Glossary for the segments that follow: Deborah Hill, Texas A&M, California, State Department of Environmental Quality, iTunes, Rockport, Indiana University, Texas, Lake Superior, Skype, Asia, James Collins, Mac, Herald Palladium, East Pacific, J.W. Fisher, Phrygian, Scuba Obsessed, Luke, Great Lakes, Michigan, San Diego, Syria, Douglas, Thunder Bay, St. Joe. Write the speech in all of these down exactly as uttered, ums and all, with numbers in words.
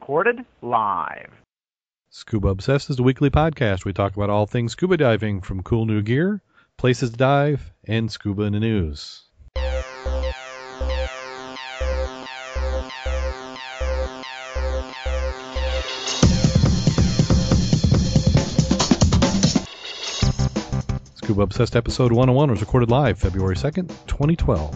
recorded live. Scuba Obsessed is the weekly podcast. We talk about all things scuba diving, from cool new gear, places to dive, and scuba in the news. Scuba Obsessed episode one oh one was recorded live February second, twenty twelve.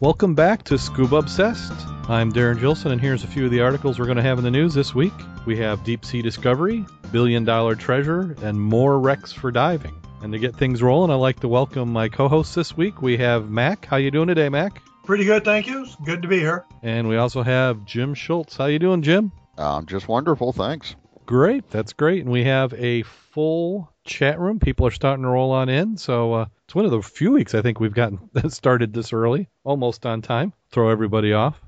Welcome back to Scuba Obsessed. I'm Darren Gilson, and here's a few of the articles we're going to have in the news this week. We have Deep Sea Discovery, Billion Dollar Treasure, and more wrecks for diving. And to get things rolling, I'd like to welcome my co-hosts this week. We have Mac. How you doing today, Mac? Pretty good, thank you. It's good to be here. And we also have Jim Schultz. How you doing, Jim? I'm um, just wonderful, thanks. Great, that's great. And we have a full chat room. People are starting to roll on in, so uh, it's one of the few weeks I think we've gotten started this early, almost on time. Throw everybody off.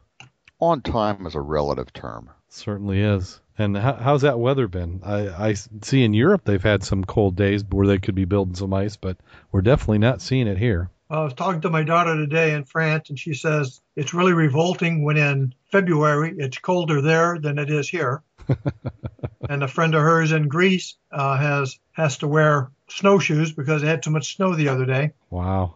On time is a relative term. Certainly is. And how, how's that weather been? I, I see in Europe they've had some cold days where they could be building some ice, but we're definitely not seeing it here. I was talking to my daughter today in France, and she says it's really revolting when in February it's colder there than it is here. And a friend of hers in Greece uh, has has to wear snowshoes because they had too much snow the other day. Wow.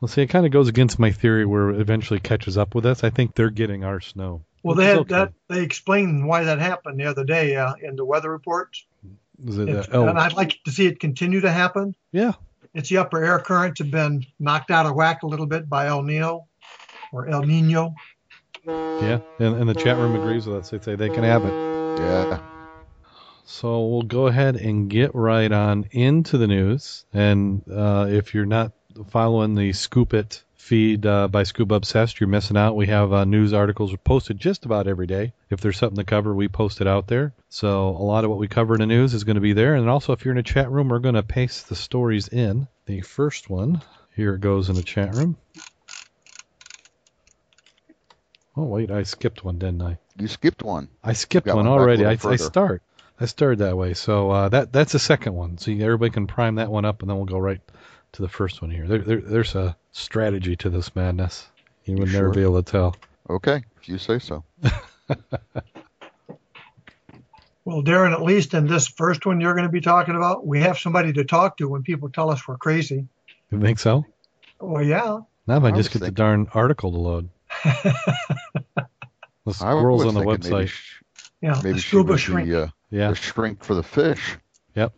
Well, see, it kind of goes against my theory where it eventually catches up with us. I think they're getting our snow. Well, they had okay. that. They explained why that happened the other day uh, in the weather reports. Is it that, oh. And I'd like to see it continue to happen. Yeah. It's the upper air currents have been knocked out of whack a little bit by El Nino or El Nino. Yeah, and, and the chat room agrees with us. They say they can have it. Yeah. So we'll go ahead and get right on into the news. And uh, if you're not following the Scoop It feed uh, by Scuba Obsessed, you're missing out. We have uh, news articles posted just about every day. If there's something to cover, we post it out there. So a lot of what we cover in the news is going to be there. And also, if you're in a chat room, we're going to paste the stories in. The first one, here it goes in the chat room. Oh, wait, I skipped one, didn't I? You skipped one. I skipped one, one already. I, I start. I started that way. So uh, that that's the second one. So everybody can prime that one up, and then we'll go right to the first one here. There, there, there's a strategy to this madness. You would sure? never be able to tell. Okay, if you say so. Well, Darren, at least in this first one you're going to be talking about, we have somebody to talk to when people tell us we're crazy. You think so? Well, yeah. Now if I, I just get thinking. the darn article to load. The squirrels on the website. Maybe, yeah, maybe the scuba she shrink. The, uh, yeah. the shrink for the fish. Yep.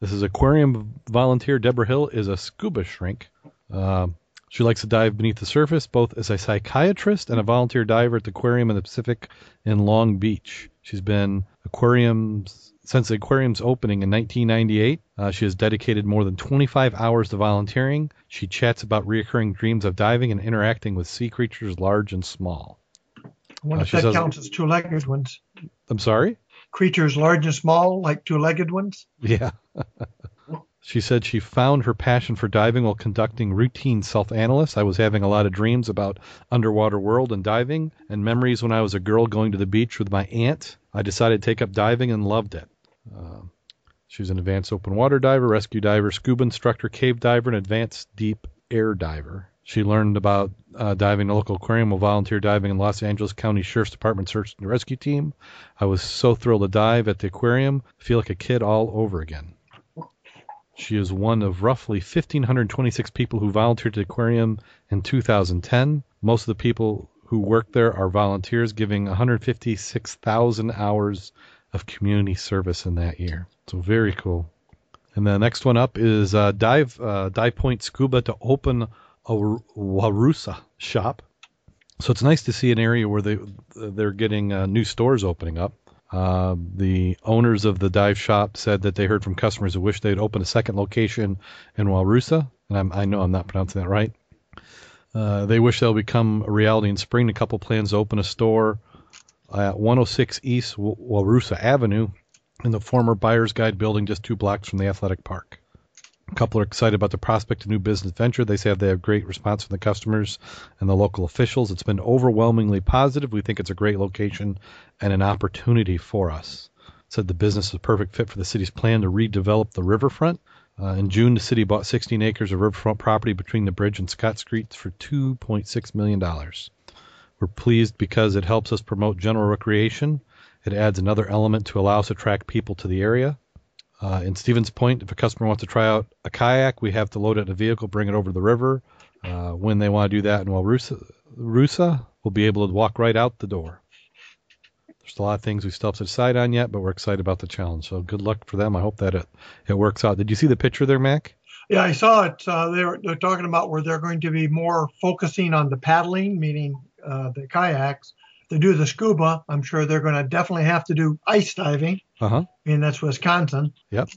This is aquarium volunteer Deborah Hill is a scuba shrink. Uh, she likes to dive beneath the surface, both as a psychiatrist and a volunteer diver at the Aquarium of the Pacific in Long Beach. She's been aquariums since the aquarium's opening in nineteen ninety-eight. Uh, she has dedicated more than twenty-five hours to volunteering. She chats about recurring dreams of diving and interacting with sea creatures large and small. I wonder uh, if that says, counts as two-legged ones. I'm sorry? Creatures large and small, like two-legged ones? Yeah. She said she found her passion for diving while conducting routine self-analysis. I was having a lot of dreams about underwater world and diving, and memories when I was a girl going to the beach with my aunt. I decided to take up diving and loved it. Uh, she's an advanced open water diver, rescue diver, scuba instructor, cave diver, and advanced deep air diver. She learned about uh, diving in a local aquarium while volunteer diving in Los Angeles County Sheriff's Department Search and Rescue Team. I was so thrilled to dive at the aquarium. I feel like a kid all over again. She is one of roughly one thousand five hundred twenty-six people who volunteered at the aquarium in two thousand ten. Most of the people who work there are volunteers, giving one hundred fifty-six thousand hours of community service in that year. So very cool. And the next one up is uh, Dive uh, Dive Point Scuba to open a Walrusa shop. So it's nice to see an area where they, they're getting uh, new stores opening up. Uh, the owners of the dive shop said that they heard from customers who wished they'd open a second location in Walrusa. And I'm, I know I'm not pronouncing that right. Uh, they wish they'll become a reality in spring. A couple plans to open a store at one oh six East Walrusa Avenue in the former Buyer's Guide building just two blocks from the athletic park. A couple are excited about the prospect of new business venture. They say they have great response from the customers and the local officials. It's been overwhelmingly positive. We think it's a great location and an opportunity for us. Said the business is a perfect fit for the city's plan to redevelop the riverfront. Uh, in June, the city bought sixteen acres of riverfront property between the bridge and Scott Streets for two point six million dollars. We're pleased because it helps us promote general recreation. It adds another element to allow us to attract people to the area. Uh, in Stevens Point, if a customer wants to try out a kayak, we have to load it in a vehicle, bring it over to the river. Uh, when they want to do that in Walrusa, we'll be able to walk right out the door. There's a lot of things we still have to decide on yet, but we're excited about the challenge. So good luck for them. I hope that it, it works out. Did you see the picture there, Mac? Yeah, I saw it. Uh, they're, they're talking about where they're going to be more focusing on the paddling, meaning uh, the kayaks. To do the scuba, I'm sure they're going to definitely have to do ice diving. Uh-huh. I mean, that's Wisconsin. Yep.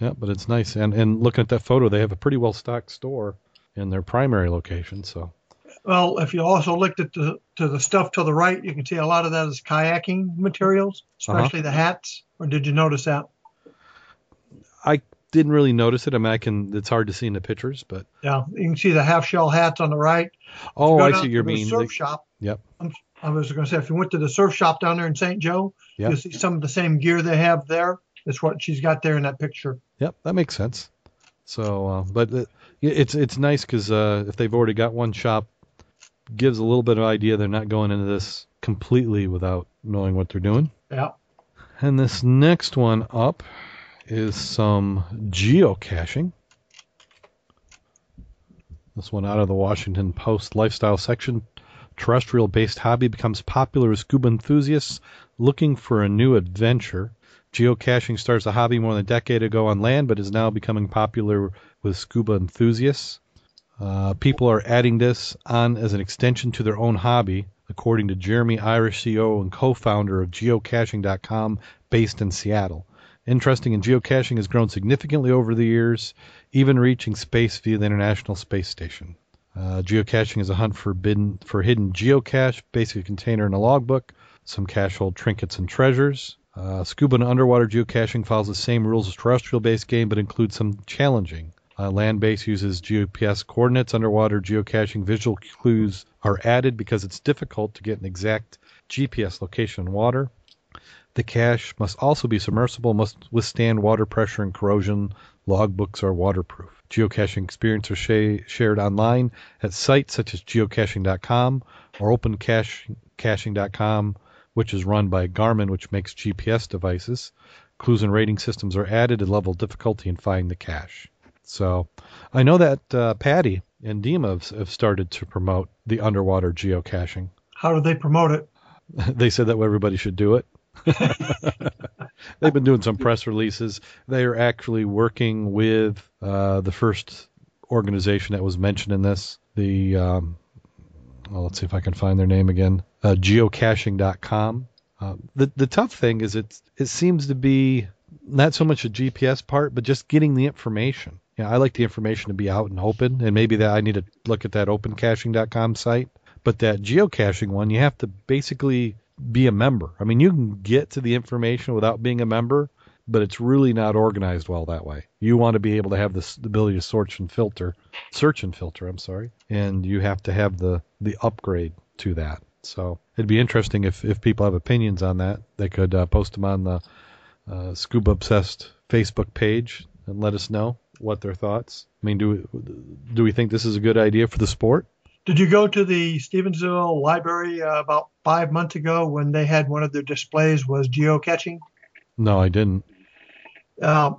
Yep, but it's nice. And and looking at that photo, they have a pretty well-stocked store in their primary location. So, well, if you also looked at the to the stuff to the right, you can see a lot of that is kayaking materials, especially uh-huh. the hats. Or did you notice that? I didn't really notice it. I mean, I can, it's hard to see in the pictures, but yeah, you can see the half-shell hats on the right. Oh, I see what you mean. Surf they... shop. Yep. I'm, I was going to say, if you went to the surf shop down there in Saint Joe, yep. you'll see some of the same gear they have there. That's what she's got there in that picture. Yep, that makes sense. So, uh, but it, it's it's nice because uh, if they've already got one shop, gives a little bit of idea they're not going into this completely without knowing what they're doing. Yeah. And this next one up is some geocaching. This one out of the Washington Post lifestyle section. Terrestrial-based hobby becomes popular with scuba enthusiasts looking for a new adventure. Geocaching starts a hobby more than a decade ago on land, but is now becoming popular with scuba enthusiasts. Uh, people are adding this on as an extension to their own hobby, according to Jeremy Irish, C E O and co-founder of geocaching dot com, based in Seattle. Interesting in geocaching has grown significantly over the years, even reaching space via the International Space Station. Uh, geocaching is a hunt for, bidden, for hidden geocache, basically a container and a logbook. Some cache hold trinkets and treasures. Uh, scuba and underwater geocaching follows the same rules as terrestrial-based game, but includes some challenging. Uh, land-based uses G P S coordinates. Underwater geocaching visual clues are added because it's difficult to get an exact G P S location in water. The cache must also be submersible, must withstand water pressure and corrosion. Logbooks are waterproof. Geocaching experiences are sh- shared online at sites such as geocaching dot com or open caching dot com, which is run by Garmin, which makes G P S devices. Clues and rating systems are added to level difficulty and find the cache. So I know that uh, Patty and Dima have, have started to promote the underwater geocaching. How do they promote it? They said that everybody should do it. They've been doing some press releases. They are actually working with uh, the first organization that was mentioned in this. The um, well, let's see if I can find their name again. Uh, geocaching dot com. Uh, the the tough thing is it it seems to be not so much a G P S part, but just getting the information. Yeah, I like the information to be out and open, and maybe that I need to look at that open caching dot com site. But that geocaching one, you have to basically be a member. I mean, you can get to the information without being a member, but it's really not organized well that way. You want to be able to have this the ability to search and filter, search and filter, I'm sorry, and you have to have the, the upgrade to that. So it'd be interesting if, if people have opinions on that. They could uh, post them on the uh, Scuba Obsessed Facebook page and let us know what their thoughts. I mean, do we, do we think this is a good idea for the sport? Did you go to the Stevensville Library uh, about five months ago when they had one of their displays was geocaching? No, I didn't. Uh,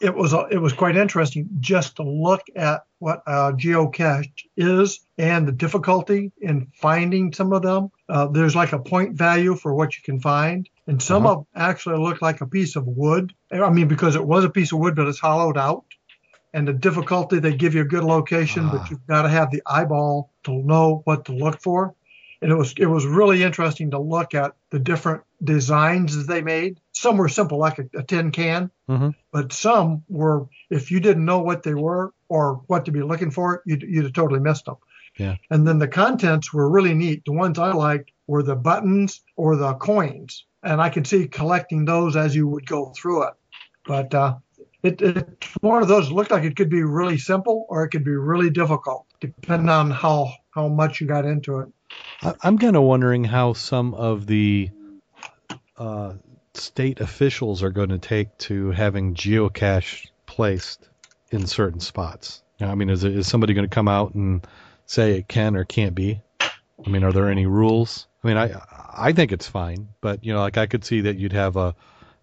it was uh, it was quite interesting just to look at what uh, geocache is and the difficulty in finding some of them. Uh, there's like a point value for what you can find. And some uh-huh. of them actually look like a piece of wood. I mean, because it was a piece of wood, but it's hollowed out. And the difficulty, they give you a good location, ah. but you've got to have the eyeball to know what to look for. And it was it was really interesting to look at the different designs that they made. Some were simple, like a, a tin can, mm-hmm. but some were, if you didn't know what they were or what to be looking for, you'd, you'd have totally missed them. Yeah. And then the contents were really neat. The ones I liked were the buttons or the coins. And I could see collecting those as you would go through it. But uh, it, it's one of those that looked like it could be really simple or it could be really difficult, depending on how, how much you got into it. I'm kind of wondering how some of the uh, state officials are going to take to having geocache placed in certain spots. I mean, is, it, is somebody going to come out and say it can or can't be? I mean, are there any rules? I mean, I I think it's fine, but, you know, like I could see that you'd have a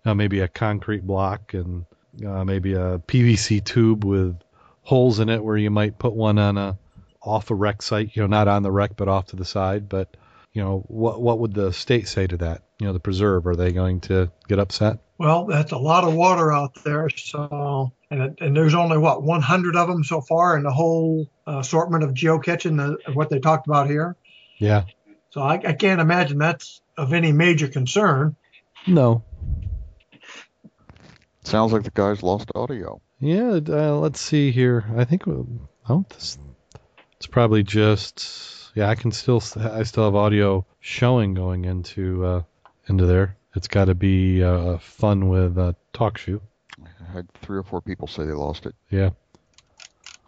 uh, maybe a concrete block and uh, maybe a P V C tube with holes in it where you might put one on a off a wreck site, you know, not on the wreck, but off to the side. But, you know, what what would the state say to that? You know, the preserve, are they going to get upset? Well, that's a lot of water out there. So, and it, and there's only, what, one hundred of them so far in the whole assortment of geocaching, uh, what they talked about here. Yeah. So I, I can't imagine that's of any major concern. No. Sounds like the guy's lost audio. Yeah, uh, let's see here. I think, oh, this... It's probably just, yeah, I can still, I still have audio showing going into uh, into there. It's got to be uh, fun with uh, TalkShoe. I had three or four people say they lost it. Yeah.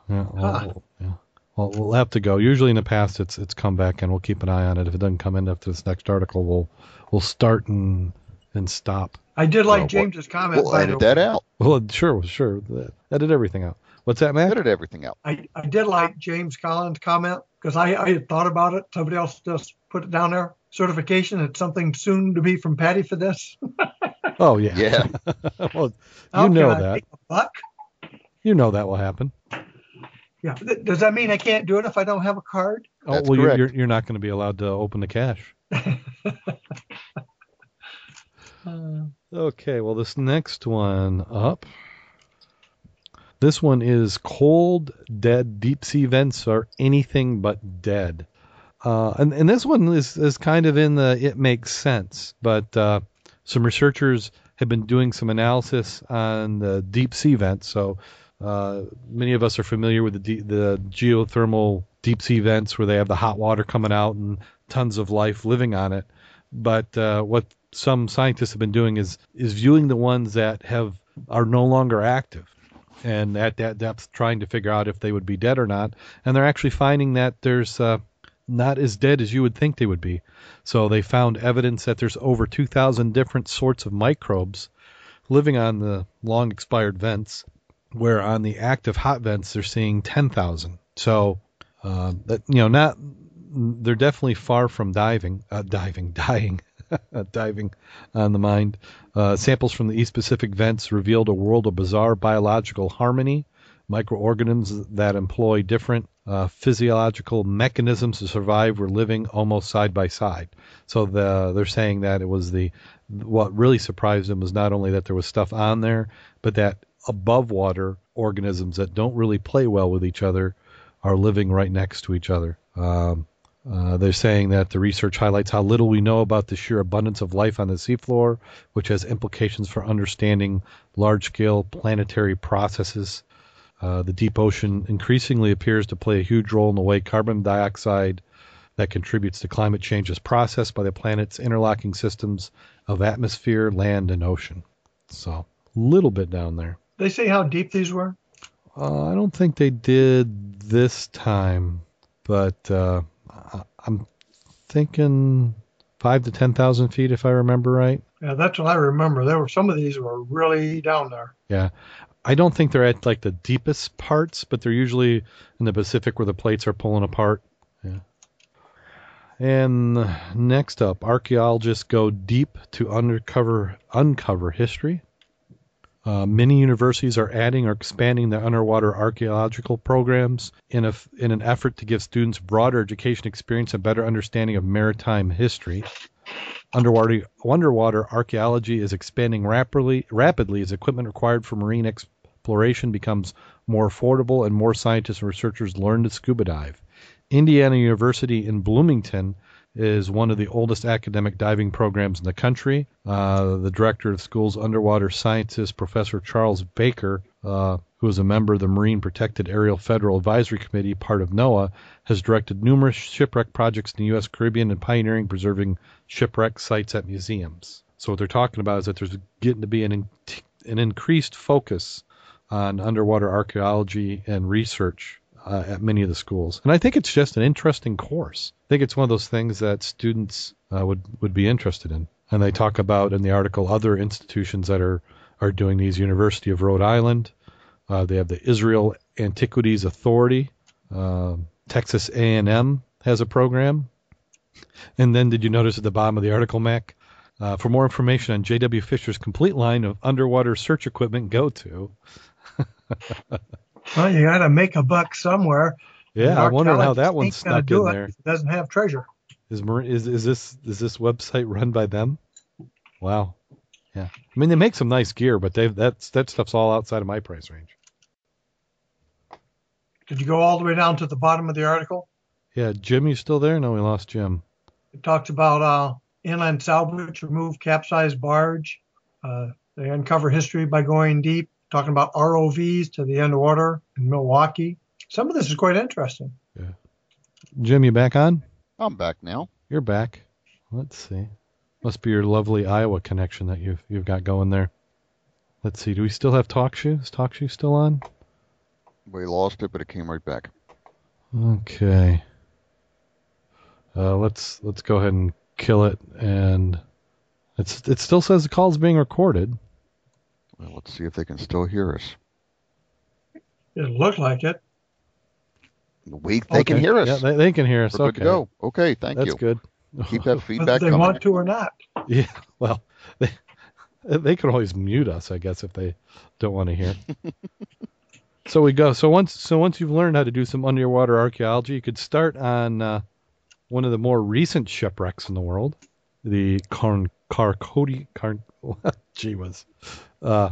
Yeah, well, ah. yeah. Well, we'll have to go. Usually in the past, it's it's come back, and we'll keep an eye on it. If it doesn't come in after this next article, we'll we'll start and and stop. I did like uh, James's comment. We'll edit that out. Well, sure, sure. Edit everything out. What's that, Matt? Edited everything out. I, I did like James Collins' comment because I, I had thought about it. Somebody else just put it down there. Certification. It's something soon to be from Patty for this. Oh, yeah. Yeah. Well, How you know I that. Buck? You know that will happen. Yeah. Does that mean I can't do it if I don't have a card? Oh, That's well, correct. You're, you're not going to be allowed to open the cache. uh, okay. Well, this next one up. This one is cold, dead, deep sea vents are anything but dead. Uh, and, and this one is, is kind of in the it makes sense. But uh, some researchers have been doing some analysis on the deep sea vents. So uh, many of us are familiar with the, de- the geothermal deep sea vents where they have the hot water coming out and tons of life living on it. But uh, what some scientists have been doing is is viewing the ones that have are no longer active. And at that depth, trying to figure out if they would be dead or not. And they're actually finding that there's uh, not as dead as you would think they would be. So they found evidence that there's over two thousand different sorts of microbes living on the long expired vents, where on the active hot vents, they're seeing ten thousand. So, uh, that, you know, not they're definitely far from diving, uh, diving, dying. Diving on the mind. Uh, samples from the East Pacific vents revealed a world of bizarre biological harmony, microorganisms that employ different uh, physiological mechanisms to survive were living almost side by side. So the, they're saying that it was the what really surprised them was not only that there was stuff on there, but that above water organisms that don't really play well with each other are living right next to each other. Um, Uh, they're saying that the research highlights how little we know about the sheer abundance of life on the seafloor, which has implications for understanding large-scale planetary processes. Uh, the deep ocean increasingly appears to play a huge role in the way carbon dioxide that contributes to climate change is processed by the planet's interlocking systems of atmosphere, land, and ocean. So, a little bit down there. They say how deep these were? Uh, I don't think they did this time, but... Uh, I'm thinking five to ten thousand feet, if I remember right. Yeah, that's what I remember. There were some of these were really down there. Yeah, I don't think they're at like the deepest parts, but they're usually in the Pacific where the plates are pulling apart. Yeah. And next up, archaeologists go deep to uncover uncover history. Uh, many universities are adding or expanding their underwater archaeological programs in a, in an effort to give students broader education experience and better understanding of maritime history. Underwater, underwater archaeology is expanding rapidly, rapidly as equipment required for marine exploration becomes more affordable and more scientists and researchers learn to scuba dive. Indiana University in Bloomington is one of the oldest academic diving programs in the country. Uh, the director of school's underwater sciences, Professor Charles Baker, uh, who is a member of the Marine Protected Aerial Federal Advisory Committee, part of NOAA, has directed numerous shipwreck projects in the U S Caribbean and pioneering preserving shipwreck sites at museums. So what they're talking about is that there's getting to be an, in- an increased focus on underwater archaeology and research uh, at many of the schools. And I think it's just an interesting course. I think it's one of those things that students uh, would, would be interested in. And they talk about in the article other institutions that are, are doing these. University of Rhode Island. Uh, they have the Israel Antiquities Authority. Uh, Texas A and M has a program. And then did you notice at the bottom of the article, Mac? Uh, for more information on J W. Fisher's complete line of underwater search equipment, go to. Well, you got to make a buck somewhere. Yeah, I wonder how that one's stuck in there. It doesn't have treasure. Is, is is this is this website run by them? Wow. Yeah. I mean, they make some nice gear, but they that's that stuff's all outside of my price range. Did you go all the way down to the bottom of the article? Yeah, Jim, you still there? No, we lost Jim. It talks about uh, inland salvage, remove capsized barge. Uh, they uncover history by going deep. Talking about R O Vs to the underwater in Milwaukee. Some of this is quite interesting. Yeah. Jim, you back on? I'm back now. You're back. Let's see. Must be your lovely Iowa connection that you've you've got going there. Let's see. Do we still have TalkShoe? Is TalkShoe still on? We lost it, but it came right back. Okay. Uh, let's let's go ahead and kill it, and it's it still says the call's being recorded. Well, let's see if they can still hear us. It looked like it. We they okay. can hear us. Yeah, they, they can hear us. We're okay. Good to go. Okay, thank That's you. That's good. Keep that feedback coming. Whether they want to or not. Yeah, well, they they could always mute us, I guess, if they don't want to hear. So we go. So once so once you've learned how to do some underwater archaeology, you could start on uh, one of the more recent shipwrecks in the world, the Carn Carcody Carn. Gee whiz, uh,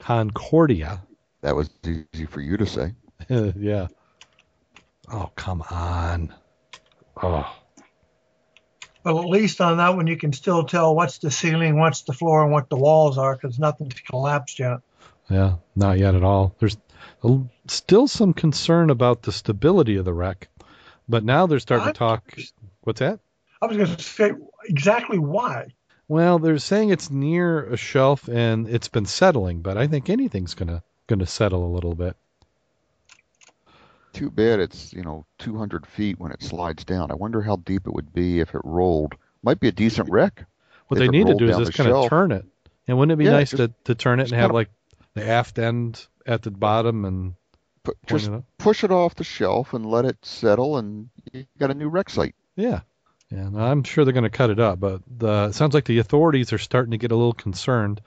Concordia. That was easy for you to say. Yeah. Oh, come on. Oh. Well, at least on that one, you can still tell what's the ceiling, what's the floor, and what the walls are, because nothing's collapsed yet. Yeah, not yet at all. There's still some concern about the stability of the wreck, but now they're starting I, to talk. What's that? I was going to say exactly why. Well, they're saying it's near a shelf and it's been settling, but I think anything's gonna gonna settle a little bit. Too bad it's, you know, two hundred feet when it slides down. I wonder how deep it would be if it rolled. Might be a decent wreck. What they need to do is just kind of turn it. And wouldn't it be yeah, nice just, to, to turn it and have, like, the aft end at the bottom and put, just it push it off the shelf and let it settle, and you got a new wreck site. Yeah. And I'm sure they're going to cut it up, but the, it sounds like the authorities are starting to get a little concerned.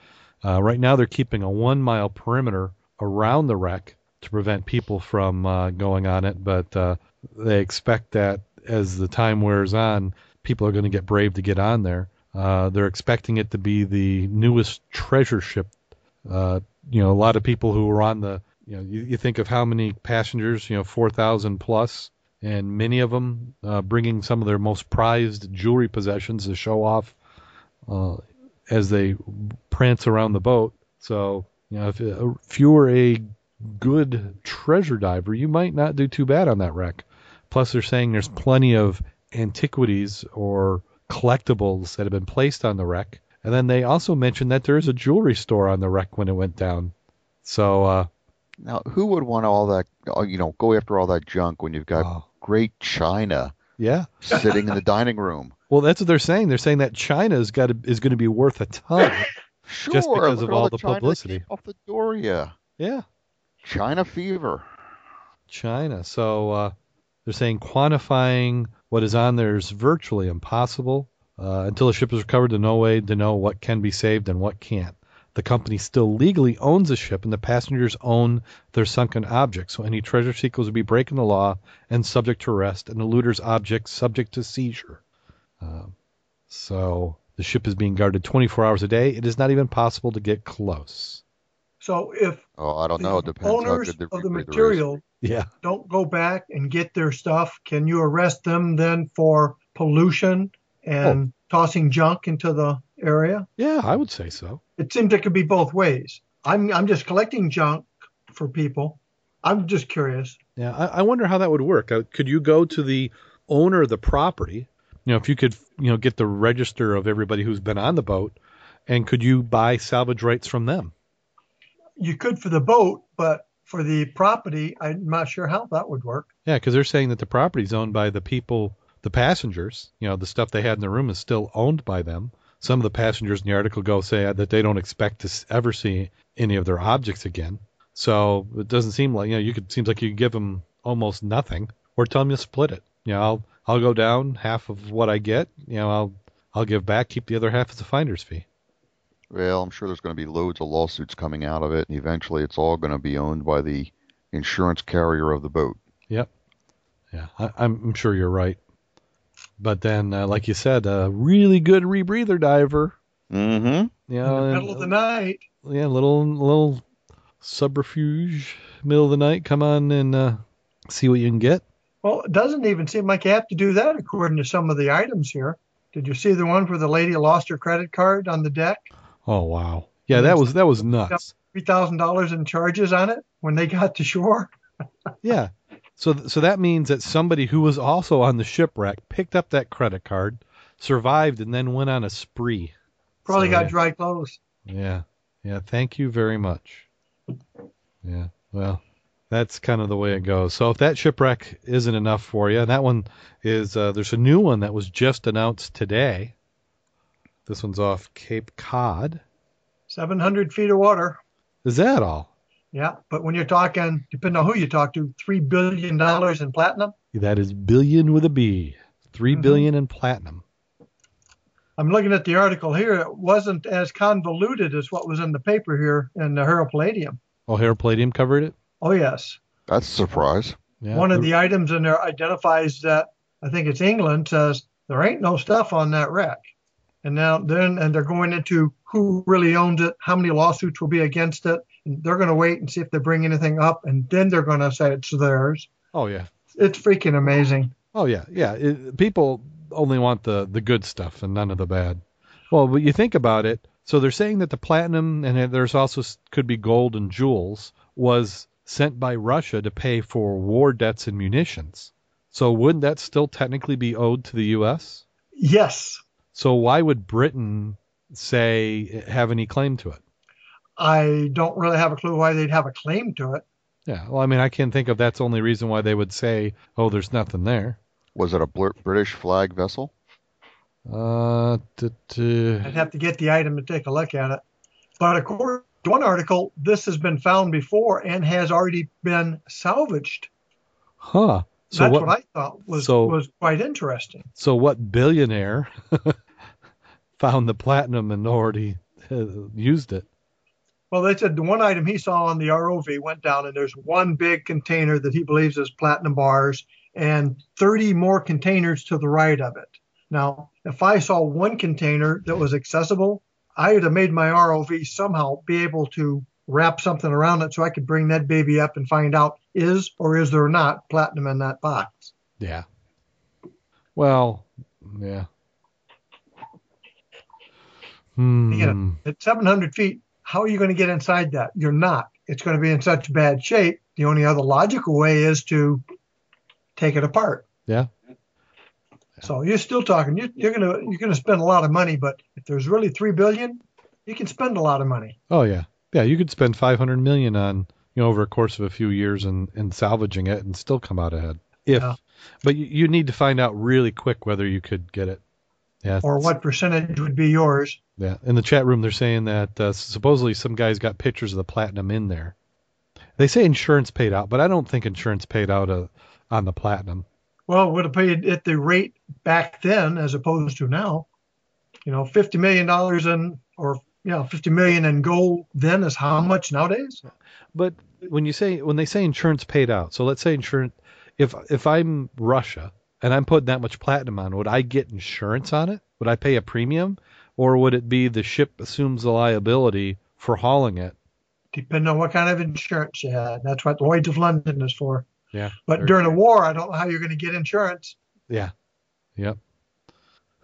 Uh, right now they're keeping a one-mile perimeter around the wreck to prevent people from uh, going on it, but uh, they expect that as the time wears on, people are going to get brave to get on there. Uh, they're expecting it to be the newest treasure ship. Uh, you know, a lot of people who were on the, you know, you, you think of how many passengers, you know, four thousand plus, and many of them uh, bringing some of their most prized jewelry possessions to show off uh, as they prance around the boat. So, you know, if, if you were a good treasure diver, you might not do too bad on that wreck. Plus, they're saying there's plenty of antiquities or collectibles that have been placed on the wreck. And then they also mentioned that there is a jewelry store on the wreck when it went down. So, uh, now who would want all that, you know, go after all that junk when you've got oh. great china yeah. sitting in the dining room? Well, that's what they're saying. They're saying that china is got to, is going to be worth a ton sure, just because of all, all the publicity. Off the door, yeah. Yeah. China fever. China. So uh, they're saying quantifying what is on there is virtually impossible uh, until the ship is recovered. To no way to know what can be saved and what can't. The company still legally owns the ship, and the passengers own their sunken objects. So any treasure seekers would be breaking the law and subject to arrest, and the looter's objects subject to seizure. Uh, so the ship is being guarded twenty-four hours a day. It is not even possible to get close. So if oh, I don't know. It depends owners how good of the material yeah. don't go back and get their stuff, can you arrest them then for pollution and oh. tossing junk into the area? Yeah, I would say so. It seems it could be both ways. I'm I'm just collecting junk for people. I'm just curious. Yeah, I, I wonder how that would work. Could you go to the owner of the property? You know, if you could, you know, get the register of everybody who's been on the boat, and could you buy salvage rights from them? you could for the boat, but for the property, I'm not sure how that would work. Yeah, because they're saying that the property is owned by the people, the passengers. You know, the stuff they had in the room is still owned by them. Some of the passengers in the article go say that they don't expect to ever see any of their objects again. So it doesn't seem like, you know, you could, seems like you could give them almost nothing or tell them to split it. You know, I'll, I'll go down half of what I get. You know, I'll, I'll give back, keep the other half as a finder's fee. Well, I'm sure there's going to be loads of lawsuits coming out of it, and eventually it's all going to be owned by the insurance carrier of the boat. Yep. Yeah, I, I'm sure you're right. But then, uh, like you said, a really good rebreather diver. Mm-hmm. You know, in the middle and, of the night. Yeah, little little subterfuge, middle of the night. Come on and uh, see what you can get. Well, it doesn't even seem like you have to do that according to some of the items here. Did you see the one where the lady lost her credit card on the deck? Oh, wow. Yeah, that was that was nuts. three thousand dollars in charges on it when they got to shore. Yeah. So th- so that means that somebody who was also on the shipwreck picked up that credit card, survived, and then went on a spree. Probably so, got yeah. dry clothes. Yeah. Yeah, thank you very much. Yeah, well, that's kind of the way it goes. So if that shipwreck isn't enough for you, and that one is, uh, there's a new one that was just announced today. This one's off Cape Cod. seven hundred feet of water. Is that all? Yeah, but when you're talking, depending on who you talk to, three billion dollars in platinum. That is billion with a B. three mm-hmm. billion in platinum. I'm looking at the article here. It wasn't as convoluted as what was in the paper here in the Herald Palladium. Oh, Herald Palladium covered it? Oh, yes. That's a surprise. Yeah, one of the items in there identifies that, I think it's England, says there ain't no stuff on that wreck. And now then, and they're going into who really owns it, how many lawsuits will be against it. And they're going to wait and see if they bring anything up, and then they're going to say it's theirs. Oh, yeah. It's freaking amazing. Oh, yeah. Yeah. It, people only want the, the good stuff and none of the bad. Well, but you think about it. So they're saying that the platinum, and there's also could be gold and jewels, was sent by Russia to pay for war debts and munitions. So wouldn't that still technically be owed to the U S? Yes. So why would Britain say have any claim to it? I don't really have a clue why they'd have a claim to it. Yeah, well, I mean, I can't think of that's the only reason why they would say, oh, there's nothing there. Was it a British flag vessel? Uh, t- t- I'd have to get the item to take a look at it. But according to one article, this has been found before and has already been salvaged. Huh. So That's what, what I thought was so, was quite interesting. So what billionaire found the platinum and already used it? Well, they said the one item he saw on the R O V went down, and there's one big container that he believes is platinum bars and thirty more containers to the right of it. Now, if I saw one container that was accessible, I would have made my R O V somehow be able to wrap something around it so I could bring that baby up and find out is or is there not platinum in that box. Yeah. Well, yeah. Hmm. You know, at seven hundred feet, how are you going to get inside that? You're not. It's going to be in such bad shape. The only other logical way is to take it apart. Yeah. yeah. So you're still talking. You're, you're going to you're going to spend a lot of money, but if there's really three billion dollars, you can spend a lot of money. Oh, yeah. Yeah, you could spend five hundred million dollars on, you know, over a course of a few years and, and salvaging it and still come out ahead. If, yeah. But you, you need to find out really quick whether you could get it. Yeah. Or what percentage would be yours. Yeah. In the chat room, they're saying that uh, supposedly some guys got pictures of the platinum in there. They say insurance paid out, but I don't think insurance paid out uh, on the platinum. Well, it would have paid at the rate back then as opposed to now. You know, fifty million dollars in or Yeah, fifty million dollars in gold then is how much nowadays? But when you say when they say insurance paid out, so let's say insurance, if if I'm Russia and I'm putting that much platinum on, would I get insurance on it? Would I pay a premium? Or would it be the ship assumes the liability for hauling it? Depending on what kind of insurance you had. That's what Lloyd's of London is for. Yeah. But during a war, I don't know how you're going to get insurance. Yeah. Yep.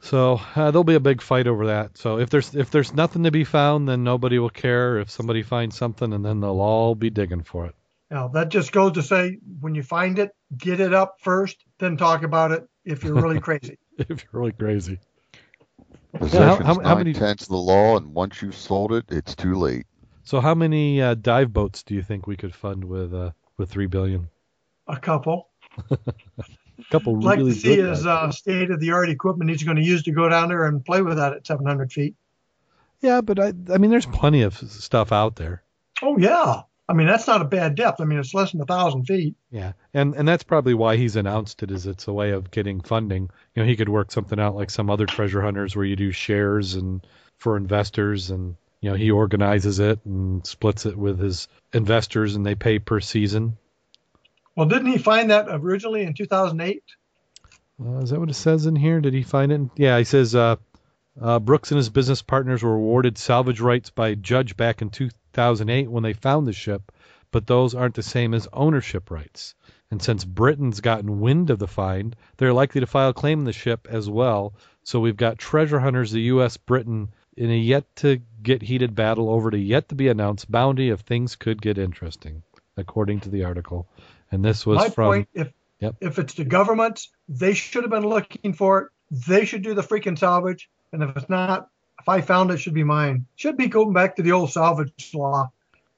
So uh, there'll be a big fight over that. So if there's if there's nothing to be found, then nobody will care. If somebody finds something, and then they'll all be digging for it. Now that just goes to say, when you find it, get it up first, then talk about it. If you're really crazy. If you're really crazy. Possession's yeah, how, how, how nine many... tenths of the law, and once you've sold it, it's too late. So how many uh, dive boats do you think we could fund with uh, with three billion dollars? A couple. A couple really good. I'd like to see his uh, state-of-the-art equipment he's going to use to go down there and play with that at seven hundred feet. Yeah, but I, I mean, there's plenty of stuff out there. Oh, yeah. I mean, that's not a bad depth. I mean, it's less than one thousand feet. Yeah, and and that's probably why he's announced it, is it's a way of getting funding. You know, he could work something out like some other treasure hunters where you do shares and for investors, and, you know, he organizes it and splits it with his investors, and they pay per season. Well, didn't he find that originally in two thousand eight? Uh, is that what it says in here? Did he find it? In, yeah, he says uh, uh, Brooks and his business partners were awarded salvage rights by a judge back in two thousand eight when they found the ship, but those aren't the same as ownership rights. And since Britain's gotten wind of the find, they're likely to file claim on the ship as well. So we've got treasure hunters, the U S, Britain, in a yet-to-get heated battle over the yet-to-be-announced bounty if things could get interesting, according to the article. And this was My from... My point, if, yep. if it's the government, they should have been looking for it. They should do the freaking salvage. And if it's not, if I found it, it should be mine. Should be going back to the old salvage law.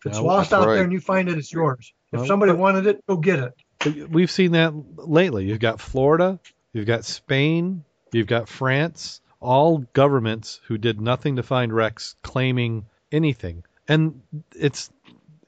If it's no, lost out right. there and you find it, it's yours. If no, somebody wanted it, go get it. We've seen that lately. You've got Florida, you've got Spain, you've got France, all governments who did nothing to find wrecks claiming anything. And it's,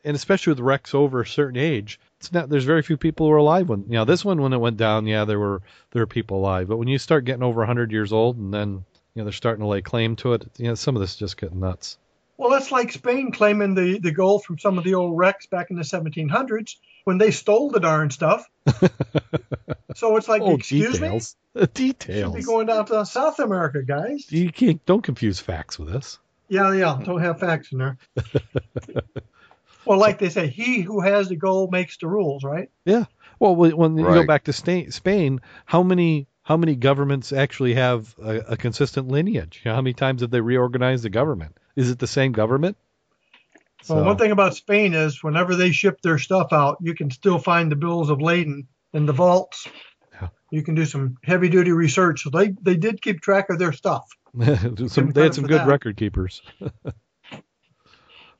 and especially with wrecks over a certain age, it's not, there's very few people who are alive when, you know, this one, when it went down, yeah, there were, there were people alive. But when you start getting over one hundred years old and then, you know, they're starting to lay claim to it. You know, some of this is just getting nuts. Well, that's like Spain claiming the, the gold from some of the old wrecks back in the seventeen hundreds when they stole the darn stuff. So it's like, oh, excuse details. me? Details. Should be going down to South America, guys. You can't, don't confuse facts with this. Yeah, yeah, don't have facts in there. Well, like they say, he who has the gold makes the rules, right? Yeah. Well, when you right. go back to Spain, how many... How many governments actually have a, a consistent lineage? You know, how many times have they reorganized the government? Is it the same government? Well, so. One thing about Spain is whenever they ship their stuff out, you can still find the bills of lading in the vaults. Yeah. You can do some heavy-duty research. So they, they did keep track of their stuff. some, they had some good that. record keepers.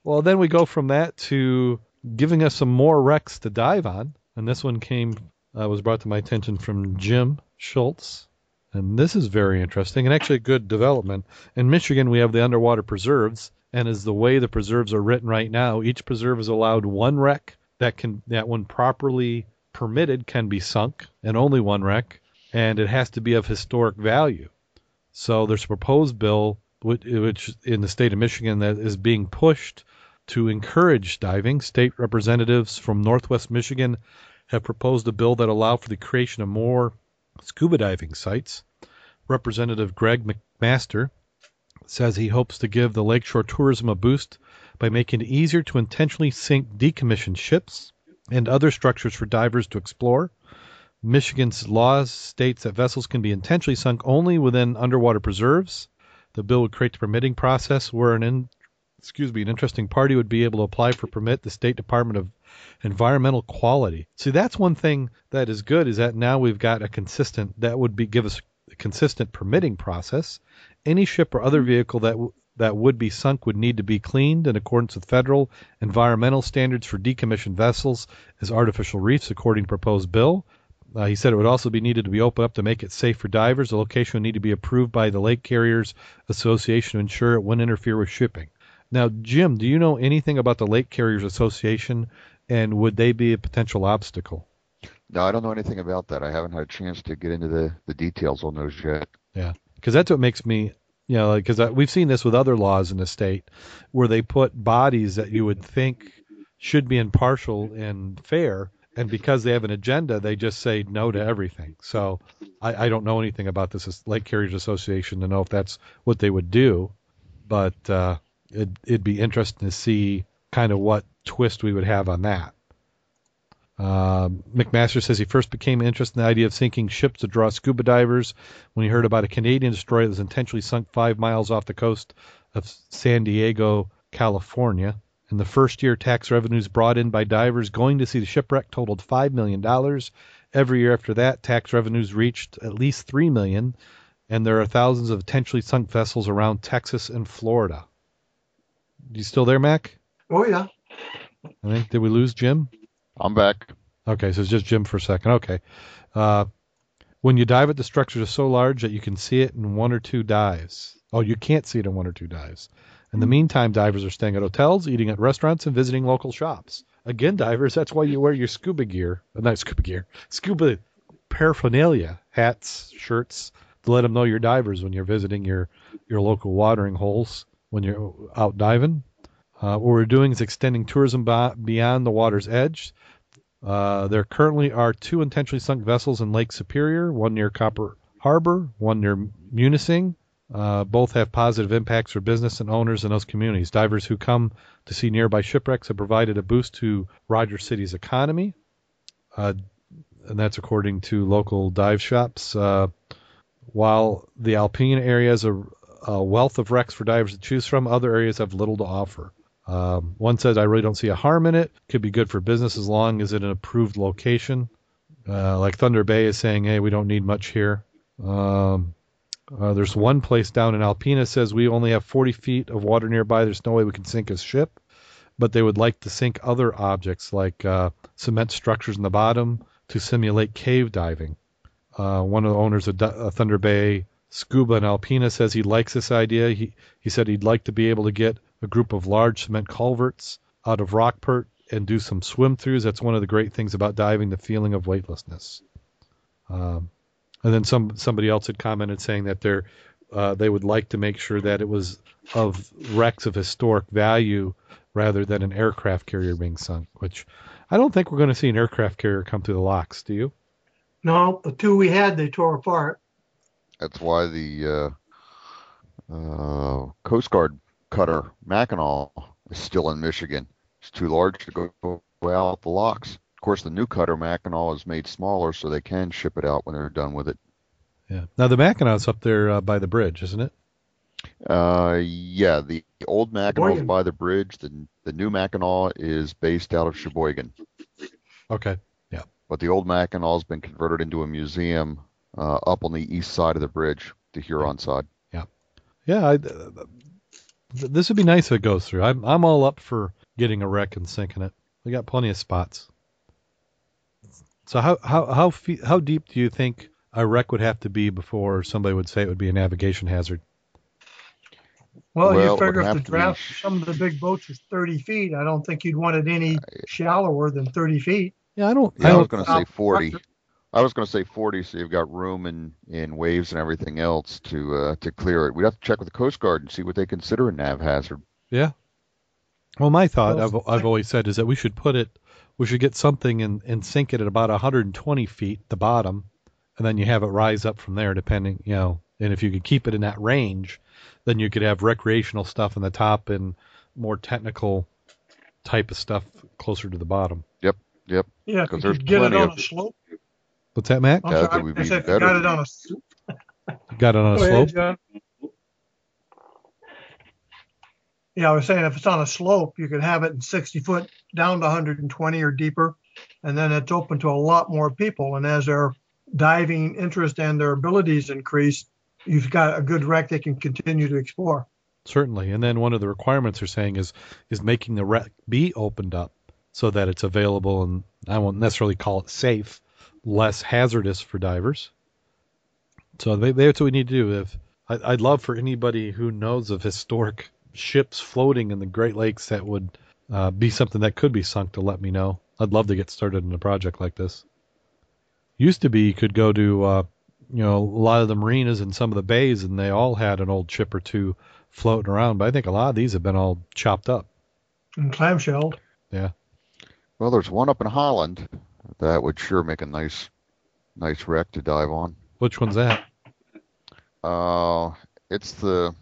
Well, then we go from that to giving us some more wrecks to dive on. And this one came uh, was brought to my attention from Jim Schultz, and this is very interesting and actually a good development. In Michigan, we have the underwater preserves, and as the way the preserves are written right now, each preserve is allowed one wreck that can, that when properly permitted, can be sunk, and only one wreck, and it has to be of historic value. So there's a proposed bill, which, which in the state of Michigan, that is being pushed to encourage diving. State representatives from Northwest Michigan have proposed a bill that allow for the creation of more scuba diving sites. Representative Greg McMaster says he hopes to give the lakeshore tourism a boost by making it easier to intentionally sink decommissioned ships and other structures for divers to explore. Michigan's law states that vessels can be intentionally sunk only within underwater preserves. The bill would create the permitting process where an in, excuse me, an interesting party would be able to apply for permit the State Department of Environmental Quality. See, that's one thing that is good, is that now we've got a consistent, that would be give us a consistent permitting process. Any ship or other vehicle that w- that would be sunk would need to be cleaned in accordance with federal environmental standards for decommissioned vessels as artificial reefs, according to proposed bill. Uh, he said it would also be needed to be opened up to make it safe for divers. The location would need to be approved by the Lake Carriers Association to ensure it wouldn't interfere with shipping. Now, Jim, do you know anything about the Lake Carriers Association, and would they be a potential obstacle? No, I don't know anything about that. I haven't had a chance to get into the, the details on those yet. Yeah, because that's what makes me, you know, because like, we've seen this with other laws in the state where they put bodies that you would think should be impartial and fair, and because they have an agenda, they just say no to everything. So I, I don't know anything about this Lake Carriers Association to know if that's what they would do, but... uh It, it'd be interesting to see kind of what twist we would have on that. Uh, McMaster says he first became interested in the idea of sinking ships to draw scuba divers when he heard about a Canadian destroyer that was intentionally sunk five miles off the coast of San Diego, California. In the first year, tax revenues brought in by divers going to see the shipwreck totaled five million dollars. Every year after that, tax revenues reached at least three million dollars, and there are thousands of intentionally sunk vessels around Texas and Florida. You still there, Mac? Oh, yeah. I think, did we lose Jim? I'm back. Okay, so it's just Jim for a second. Okay. Uh, when you dive it, the structures are so large that you can see it in one or two dives. Oh, you can't see it in one or two dives. In the meantime, divers are staying at hotels, eating at restaurants, and visiting local shops. Again, divers, that's why you wear your scuba gear. Not scuba gear. Scuba paraphernalia. Hats, shirts, to let them know you're divers when you're visiting your, your local watering holes when you're out diving. Uh, what we're doing is extending tourism by, beyond the water's edge. Uh, there currently are two intentionally sunk vessels in Lake Superior, one near Copper Harbor, one near Munising. Uh, both have positive impacts for business and owners in those communities. Divers who come to see nearby shipwrecks have provided a boost to Rogers City's economy, uh, and that's according to local dive shops. Uh, while the Alpena area is a, a wealth of wrecks for divers to choose from, other areas have little to offer. Um, one says, I really don't see a harm in it. Could be good for business as long as it's an approved location. Uh, like Thunder Bay is saying, hey, we don't need much here. Um... Uh, there's one place down in Alpena says we only have forty feet of water nearby. There's no way we can sink a ship, but they would like to sink other objects like uh, cement structures in the bottom to simulate cave diving. Uh, one of the owners of D- uh, Thunder Bay Scuba in Alpena says he likes this idea. He he said he'd like to be able to get a group of large cement culverts out of Rockport and do some swim-throughs. That's one of the great things about diving, the feeling of weightlessness. Um And then some somebody else had commented saying that they're, uh, they would like to make sure that it was of wrecks of historic value rather than an aircraft carrier being sunk, which I don't think we're going to see an aircraft carrier come through the locks, do you? No, the two we had, they tore apart. That's why the uh, uh, Coast Guard cutter, Mackinaw, is still in Michigan. It's too large to go out the locks. Of course, the new cutter Mackinaw is made smaller, so they can ship it out when they're done with it. Yeah. Now the Mackinaw's up there uh, by the bridge, isn't it? Uh, yeah. The old Mackinaw's by the bridge. The the new Mackinaw is based out of Sheboygan. Okay. Yeah. But the old Mackinaw's been converted into a museum uh, up on the east side of the bridge, the Huron side. Yeah. Yeah. I, th- th- this would be nice if it goes through. I'm I'm all up for getting a wreck and sinking it. We got plenty of spots. So how how how fe- how deep do you think a wreck would have to be before somebody would say it would be a navigation hazard? Well, well you figure if the draft be... some of the big boats is thirty feet, I don't think you'd want it any shallower than thirty feet. Yeah, I don't. Yeah, I, don't I was going to say forty. Structure. I was going to say forty, so you've got room in, in waves and everything else to uh, to clear it. We'd have to check with the Coast Guard and see what they consider a nav hazard. Yeah. Well, my thought well, I've I've always said is that we should put it. We should get something and, and sink it at about one hundred twenty feet, the bottom, and then you have it rise up from there depending, you know, and if you could keep it in that range, then you could have recreational stuff in the top and more technical type of stuff closer to the bottom. Yep, yep. Yeah, because there's get plenty it on of... a slope. What's that, Mac? Sorry, that would be better. You got it on a slope. Got it on a Go slope? Ahead, Yeah, I was saying if it's on a slope, you could have it in sixty foot down to one hundred twenty or deeper, and then it's open to a lot more people. And as their diving interest and their abilities increase, you've got a good wreck they can continue to explore. Certainly. And then one of the requirements they're saying is is making the wreck be opened up so that it's available, and I won't necessarily call it safe, less hazardous for divers. So they, that's what we need to do. If I, I'd love for anybody who knows of historic ships floating in the Great Lakes that would uh, be something that could be sunk to let me know. I'd love to get started in a project like this. Used to be you could go to uh, you know, a lot of the marinas and some of the bays, and they all had an old ship or two floating around, but I think a lot of these have been all chopped up. And clamshelled. Yeah. Well, there's one up in Holland that would sure make a nice nice wreck to dive on. Which one's that? Uh, it's the...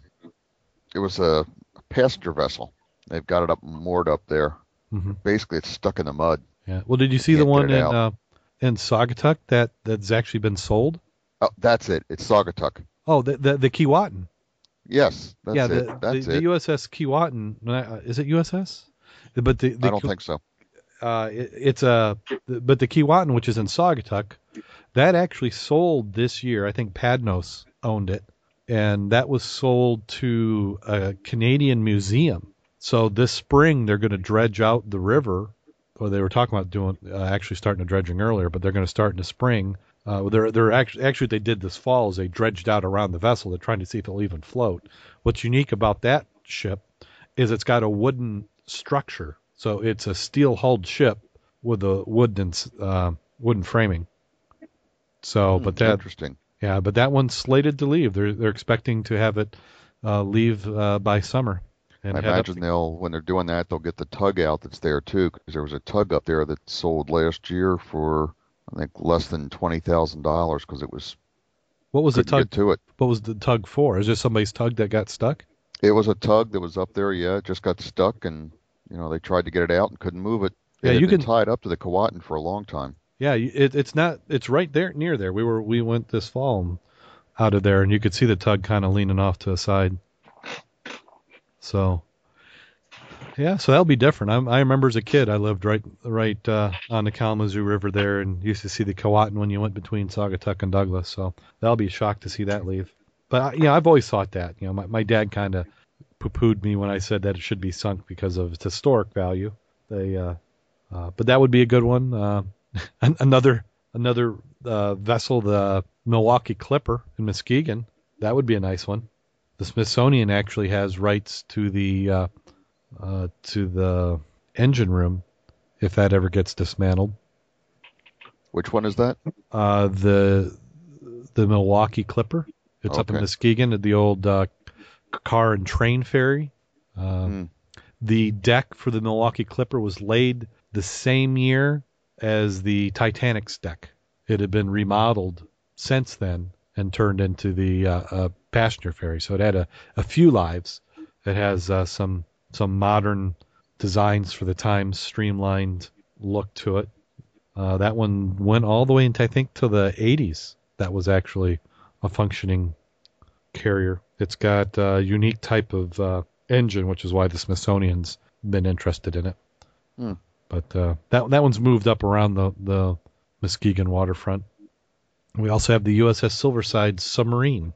It was a passenger vessel. They've got it up moored up there. Mm-hmm. Basically, it's stuck in the mud. Yeah. Well, did you see the one in uh, in Saugatuck that, that's actually been sold? Oh, that's it. It's Saugatuck. Oh, the the, the Keewatin. Yes, that's yeah, the, it. That's the, it. The U S S Keewatin. Is it U S S? But the, the I don't Ke- think so. Uh, it, it's a but the Keewatin, which is in Saugatuck, that actually sold this year. I think Padnos owned it. And that was sold to a Canadian museum. So this spring they're going to dredge out the river. Well, they were talking about doing uh, actually starting the dredging earlier, but they're going to start in the spring. Uh, they're they're actually actually what they did this fall is they dredged out around the vessel. They're trying to see if it'll even float. What's unique about that ship is it's got a wooden structure, so it's a steel-hulled ship with a wooden uh, wooden framing. So, mm, but that interesting, yeah. But that one's slated to leave. They're they're expecting to have it uh, leave uh, by summer. And I imagine they'll, when they're doing that, they'll get the tug out that's there too, because there was a tug up there that sold last year for, I think, less than twenty thousand dollars, because it was. What was the tug? Get to it. What was the tug for? Is there somebody's tug that got stuck? It was a tug that was up there. Yeah, it just got stuck, and you know they tried to get it out and couldn't move it. It yeah, you had been can tied up to the Keewatin for a long time. Yeah, it, it's not. It's right there, near there. We were we went this fall out of there, and you could see the tug kind of leaning off to the side. So, yeah, so that'll be different. I, I remember as a kid, I lived right right uh, on the Kalamazoo River there and used to see the Keewatin when you went between Saugatuck and Douglas. So that'll be a shock to see that leave. But, you know, I've always thought that. You know, my, my dad kind of poo-pooed me when I said that it should be sunk because of its historic value. They, uh, uh, but that would be a good one. Uh, another another uh, vessel, the Milwaukee Clipper in Muskegon, that would be a nice one. The Smithsonian actually has rights to the uh, uh, to the engine room if that ever gets dismantled. Which one is that? Uh, the the Milwaukee Clipper. It's okay. Up in Muskegon at the old uh, car and train ferry. Uh, mm. The deck for the Milwaukee Clipper was laid the same year as the Titanic's deck. It had been remodeled since then and turned into the uh, uh, passenger ferry. So it had a, a few lives. It has uh, some some modern designs for the time, streamlined look to it. Uh, that one went all the way into, I think, to the eighties. That was actually a functioning carrier. It's got a unique type of uh, engine, which is why the Smithsonian's been interested in it. Mm. But uh, that that one's moved up around the, the Muskegon waterfront. We also have the U S S Silverside submarine,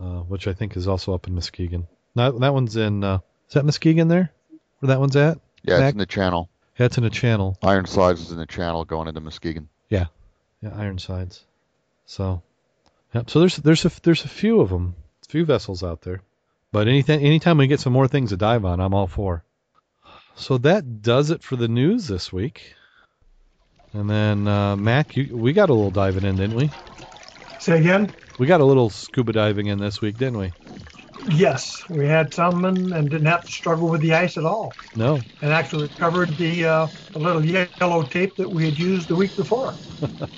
uh, which I think is also up in Muskegon. Now, that one's in, uh, is that Muskegon there? Where that one's at? Yeah, Mac? It's in the channel. Yeah, it's in the channel. Ironsides is in the channel going into Muskegon. Yeah, yeah, Ironsides. So, yeah, so there's there's a, there's a few of them, a few vessels out there. But anything, anytime we get some more things to dive on, I'm all for. So that does it for the news this week. And then, uh, Mac, you, we got a little diving in, didn't we? Say again? We got a little scuba diving in this week, didn't we? Yes. We had some and, and didn't have to struggle with the ice at all. No. And actually recovered the, uh, the little yellow tape that we had used the week before.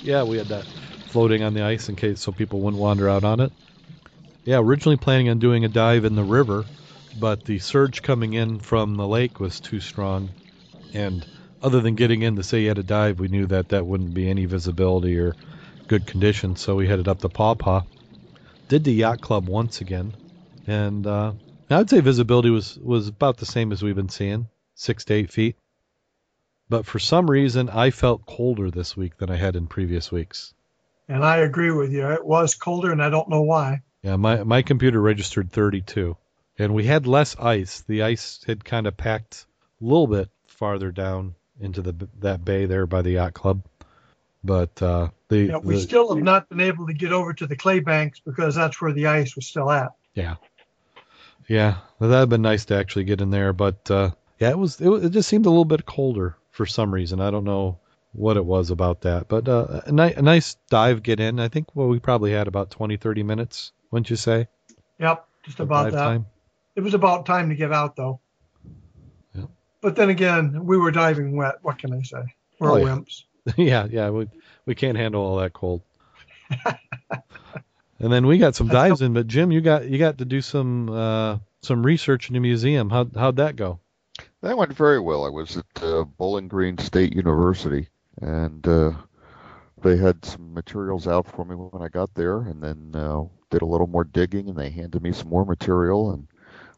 Yeah, we had that floating on the ice in case so people wouldn't wander out on it. Yeah, originally planning on doing a dive in the river, but the surge coming in from the lake was too strong, and other than getting in to say you had a dive, we knew that that wouldn't be any visibility or good conditions, so we headed up to Pawpaw. Did the yacht club once again, and uh, I'd say visibility was, was about the same as we've been seeing, six to eight feet. But for some reason, I felt colder this week than I had in previous weeks. And I agree with you. It was colder, and I don't know why. Yeah, my, my computer registered thirty-two, and we had less ice. The ice had kind of packed a little bit farther down into the that bay there by the yacht club, but uh, the yeah, we the, still have not been able to get over to the clay banks because that's where the ice was still at. Yeah, yeah, well, that'd been nice to actually get in there, but uh, yeah, it was it, it just seemed a little bit colder for some reason. I don't know what it was about that, but uh, a, ni- a nice dive get in. I think well, we probably had about twenty, thirty minutes, wouldn't you say? Yep, just about that. Time. It was about time to get out though. But then again, we were diving wet. What can I say? We're oh, yeah. wimps. yeah, yeah. We we can't handle all that cold. And then we got some dives in. But Jim, you got you got to do some uh, some research in the museum. How how'd that go? That went very well. I was at uh, Bowling Green State University, and uh, they had some materials out for me when I got there, and then uh, did a little more digging, and they handed me some more material and.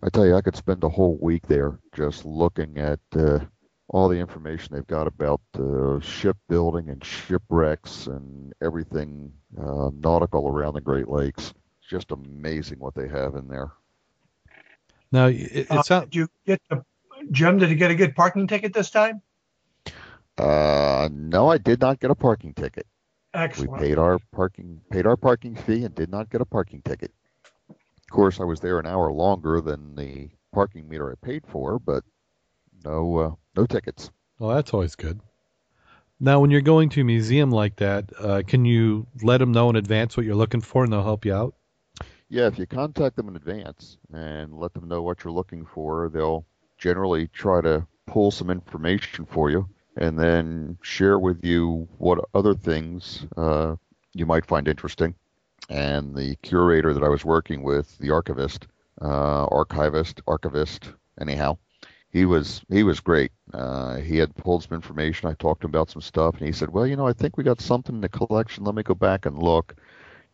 I tell you, I could spend a whole week there just looking at uh, all the information they've got about uh, shipbuilding and shipwrecks and everything uh, nautical around the Great Lakes. It's just amazing what they have in there. Now, it, it sounds. Uh, did you get to Jim, did you get a good parking ticket this time? Uh, no, I did not get a parking ticket. Excellent. We paid our parking paid our parking fee and did not get a parking ticket. Of course, I was there an hour longer than the parking meter I paid for, but no uh, no tickets. Well, that's always good. Now, when you're going to a museum like that, uh, can you let them know in advance what you're looking for and they'll help you out? Yeah, if you contact them in advance and let them know what you're looking for, they'll generally try to pull some information for you and then share with you what other things uh, you might find interesting. And the curator that I was working with, the archivist, uh, archivist, archivist, anyhow, he was he was great. Uh, he had pulled some information. I talked to him about some stuff, and he said, well, you know, I think we got something in the collection. Let me go back and look.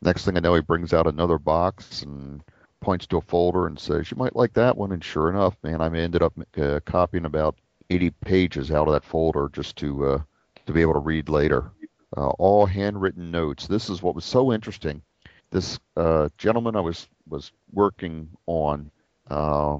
Next thing I know, he brings out another box and points to a folder and says, you might like that one. And sure enough, man, I ended up uh, copying about eighty pages out of that folder just to uh, to be able to read later. Uh, all handwritten notes. This is what was so interesting. This uh, gentleman I was, was working on uh,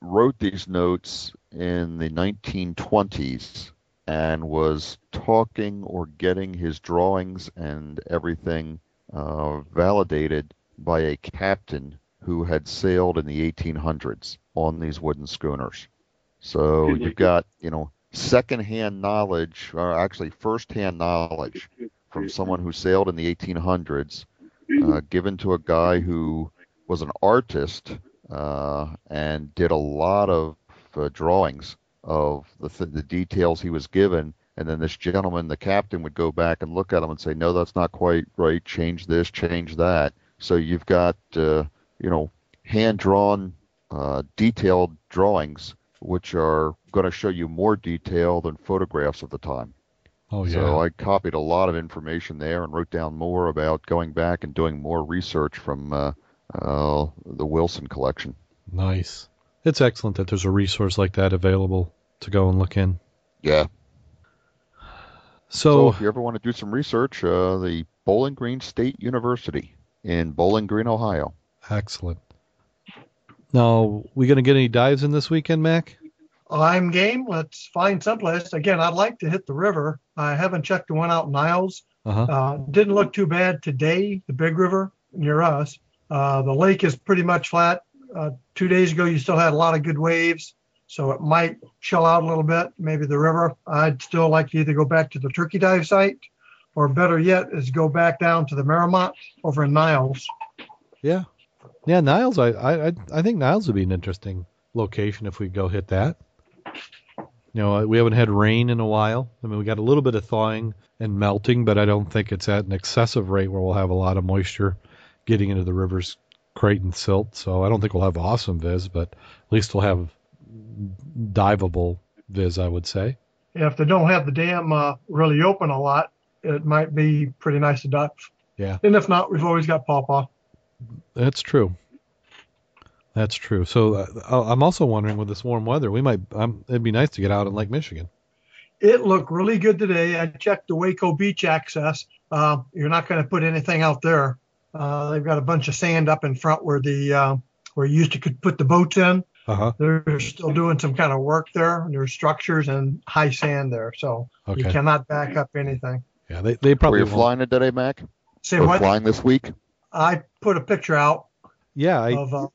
wrote these notes in the nineteen twenties and was talking or getting his drawings and everything uh, validated by a captain who had sailed in the eighteen hundreds on these wooden schooners. So you've got, you know, secondhand knowledge, or actually firsthand knowledge from someone who sailed in the eighteen hundreds. Uh, given to a guy who was an artist uh, and did a lot of uh, drawings of the, th- the details he was given. And then this gentleman, the captain, would go back and look at him and say, no, that's not quite right. Change this, change that. So you've got, uh, you know, hand-drawn, uh, detailed drawings, which are going to show you more detail than photographs of the time. Oh, yeah. So I copied a lot of information there and wrote down more about going back and doing more research from uh, uh, the Wilson collection. Nice. It's excellent that there's a resource like that available to go and look in. Yeah. So, so if you ever want to do some research, uh, the Bowling Green State University in Bowling Green, Ohio. Excellent. Now, we going to get any dives in this weekend, Mac? I'm game. Let's find someplace. Again, I'd like to hit the river. I haven't checked the one out in Niles. Uh-huh. Uh, didn't look too bad today, the big river near us. Uh, the lake is pretty much flat. Uh, two days ago, you still had a lot of good waves, so it might chill out a little bit, maybe the river. I'd still like to either go back to the turkey dive site, or better yet is go back down to the Marymount over in Niles. Yeah. Yeah, Niles. I, I, I think Niles would be an interesting location if we go hit that. You know, we haven't had rain in a while. I mean, we got a little bit of thawing and melting, but I don't think it's at an excessive rate where we'll have a lot of moisture getting into the river's crate and silt. So I don't think we'll have awesome viz, but at least we'll have diveable viz, I would say. If they don't have the dam uh, really open a lot, it might be pretty nice to dive. Yeah. And if not, we've always got pawpaw. That's true. That's true. So uh, I'm also wondering with this warm weather, we might. Um, it'd be nice to get out in Lake Michigan. It looked really good today. I checked the Waco Beach access. Uh, you're not going to put anything out there. Uh, they've got a bunch of sand up in front where the uh, where you used to could put the boats in. Uh-huh. They're still doing some kind of work there. There's structures and high sand there, so okay. You cannot back up anything. Yeah, they they probably. Were you flying it today, Mac? Say what? Flying this week? I put a picture out. Yeah. I... Of, uh,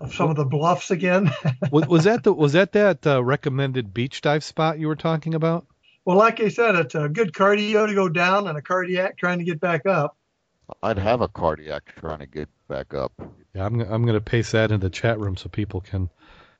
Of some of the bluffs again. was that the, was that, that uh, recommended beach dive spot you were talking about? Well, like I said, it's a good cardio to go down and a cardiac trying to get back up. I'd have a cardiac trying to get back up. Yeah, I'm I'm going to paste that in the chat room so people can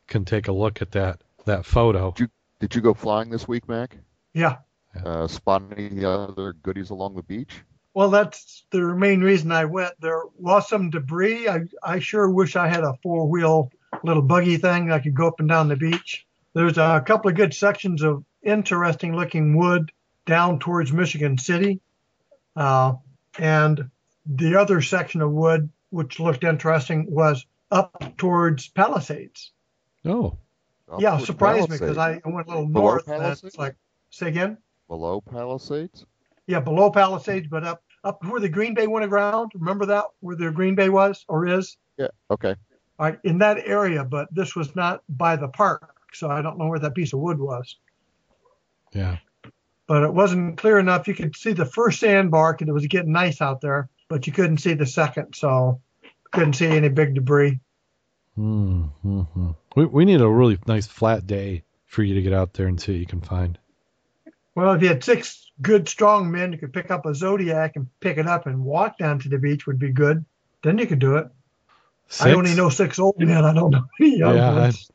can take a look at that that photo. Did you, did you go flying this week, Mac? Yeah. Uh, spot any other goodies along the beach? Well, that's the main reason I went. There was some debris. I, I sure wish I had a four-wheel little buggy thing that could go up and down the beach. There's a couple of good sections of interesting-looking wood down towards Michigan City. Uh, and the other section of wood, which looked interesting, was up towards Palisades. Oh. Yeah, surprised Palisades. Me because I went a little Below north. Palisades? And it's like, say again? Below Palisades? Yeah, below Palisades, but up up where the Green Bay went aground. Remember that, where the Green Bay was or is? Yeah, okay. All right, in that area, but this was not by the park. dark, so I don't know where that piece of wood was. Yeah. But it wasn't clear enough. You could see the first sandbar because it was getting nice out there, but you couldn't see the second, so couldn't see any big debris. Mm-hmm. We we need a really nice flat day for you to get out there and see what you can find. Well, if you had six good, strong men, you could pick up a Zodiac and pick it up and walk down to the beach would be good. Then you could do it. Six? I only know six old men. I don't know any young yeah, ones.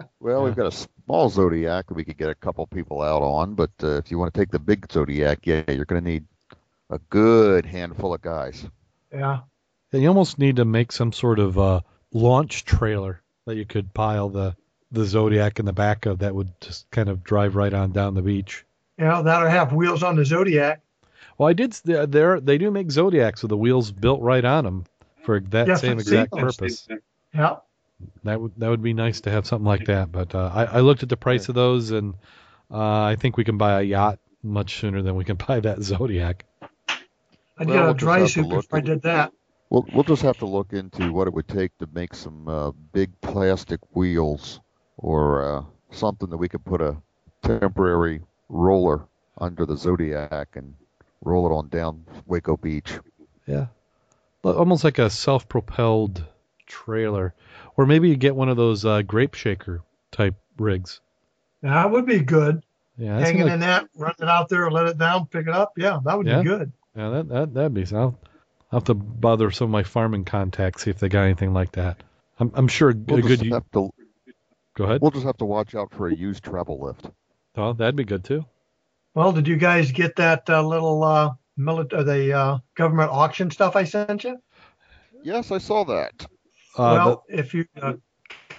I, well, yeah. We've got a small Zodiac that we could get a couple people out on, but uh, if you want to take the big Zodiac, yeah, you're going to need a good handful of guys. Yeah. And you almost need to make some sort of uh, launch trailer that you could pile the, the Zodiac in the back of that would just kind of drive right on down the beach. Yeah, that'll have wheels on the Zodiac. Well, I did. There, they do make Zodiacs with the wheels built right on them for that yeah, same exact purpose. Yeah, that would that would be nice to have something like that. But uh, I, I looked at the price of those, and uh, I think we can buy a yacht much sooner than we can buy that Zodiac. I'd well, get a we'll dry suit if I did that. We'll we'll just have to look into what it would take to make some uh, big plastic wheels or uh, something that we could put a temporary roller under the Zodiac and roll it on down Waco Beach. Yeah. Almost like a self-propelled trailer. Or maybe you get one of those uh, grape shaker type rigs. That would be good. Yeah, hanging like... in that, run it out there, let it down, pick it up. Yeah, that would yeah. be good. Yeah, that, that, that'd be sound. I'll have to bother some of my farming contacts, see if they got anything like that. I'm, I'm sure we'll a good... U- to... Go ahead. We'll just have to watch out for a used travel lift. Oh, that'd be good, too. Well, did you guys get that uh, little uh, military, the uh, government auction stuff I sent you? Yes, I saw that. Uh, well, the- if you uh,